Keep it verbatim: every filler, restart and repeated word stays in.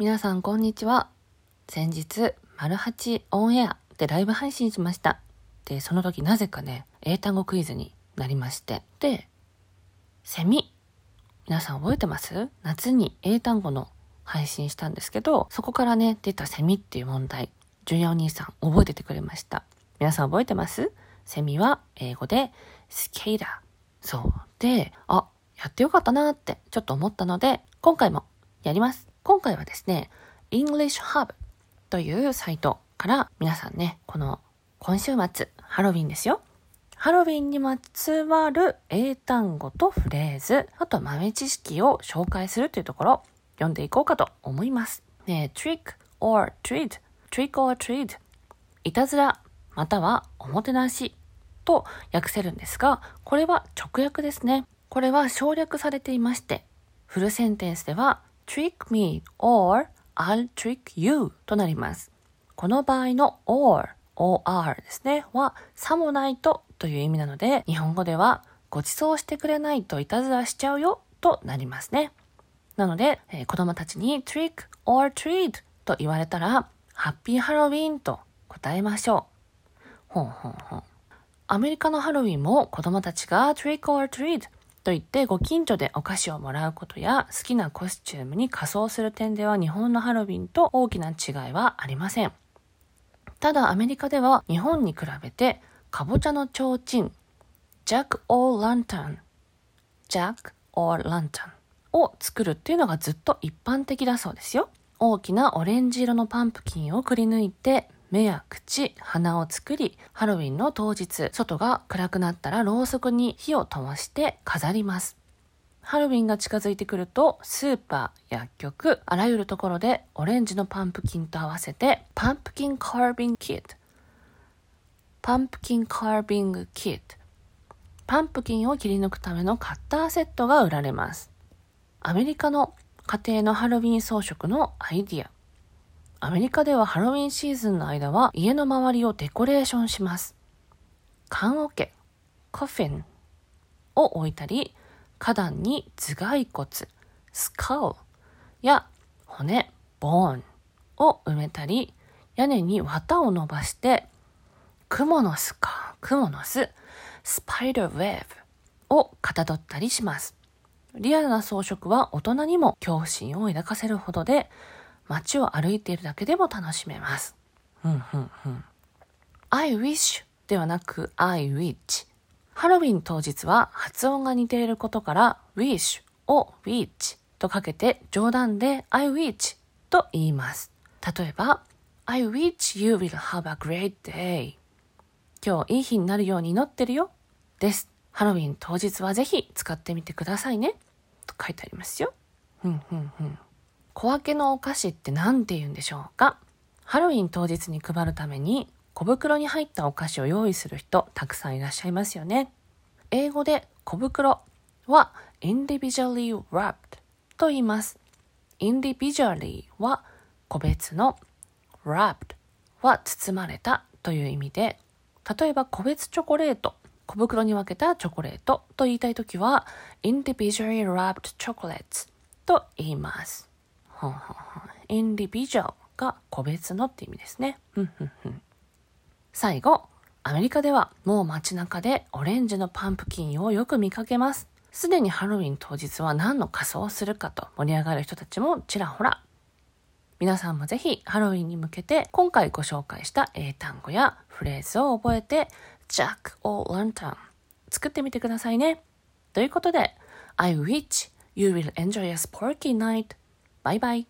皆さんこんにちは。先日丸八オンエアでライブ配信しました。でその時なぜかね英単語クイズになりまして、でセミ、皆さん覚えてます？夏に英単語の配信したんですけど、そこからね出たセミっていう問題、純也お兄さん覚えててくれました。皆さん覚えてます？セミは英語でスケイダー。そうで、あ、やってよかったなってちょっと思ったので今回もやります。今回はですね、English Hub というサイトから皆さんね、この今週末、ハロウィンですよ。ハロウィンにまつわる英単語とフレーズ、あと豆知識を紹介するというところ、読んでいこうかと思います。ね、trick or treat、trick or treat、いたずらまたはおもてなしと訳せるんですが、これは直訳ですね。これは省略されていまして、フルセンテンスではtrick me or I'll trick you となります。この場合の or, or ですね、はさもないとという意味なので、日本語ではご馳走してくれないといたずらしちゃうよとなりますね。なので、えー、子供たちに trick or treat と言われたら、ハッピーハロウィンと答えましょう。ほんほんほん。アメリカのハロウィンも子供たちが trick or treatと言ってご近所でお菓子をもらうことや好きなコスチュームに仮装する点では日本のハロウィンと大きな違いはありません。ただアメリカでは日本に比べてかぼちゃの提灯 Jack-o'-Lantern Jack-o'-Lantern を作るっていうのがずっと一般的だそうですよ。大きなオレンジ色のパンプキンをくり抜いて目や口、鼻を作り、ハロウィンの当日、外が暗くなったらろうそくに火を灯して飾ります。ハロウィンが近づいてくると、スーパー、薬局、あらゆるところでオレンジのパンプキンと合わせて、パンプキンカービングキット、パンプキンカービングキット、パンプキンを切り抜くためのカッターセットが売られます。アメリカの家庭のハロウィン装飾のアイディア。アメリカではハロウィンシーズンの間は家の周りをデコレーションします。棺桶、コフィンを置いたり、花壇に頭蓋骨、スカウや骨、ボーンを埋めたり、屋根に綿を伸ばして、クモの巣か、クモの巣、スパイダーウェーブをかたどったりします。リアルな装飾は大人にも恐怖心を抱かせるほどで、街を歩いているだけでも楽しめます。うんうんうん。I wish ではなく I witch。ハロウィン当日は発音が似ていることから wish を witch とかけて冗談で I witch と言います。例えば I wish you will have a great day。 今日いい日になるように祈ってるよです。ハロウィン当日はぜひ使ってみてくださいねと書いてありますよ。うんうんうん。小分けのお菓子って何て言うんでしょうか。ハロウィン当日に配るために小袋に入ったお菓子を用意する人たくさんいらっしゃいますよね。英語で小袋は individually wrapped と言います。individually は個別の wrapped は包まれたという意味で、例えば個別チョコレート、小袋に分けたチョコレートと言いたいときは individually wrapped chocolates と言います。インディビジュアルが個別のって意味ですね。最後、アメリカではもう街中でオレンジのパンプキンをよく見かけます。すでにハロウィン当日は何の仮装をするかと盛り上がる人たちもちらほら。皆さんもぜひハロウィンに向けて今回ご紹介した英単語やフレーズを覚えて Jack-o'-Lantern 作ってみてくださいね。ということで I wish you will enjoy a sparky night。バイバイ。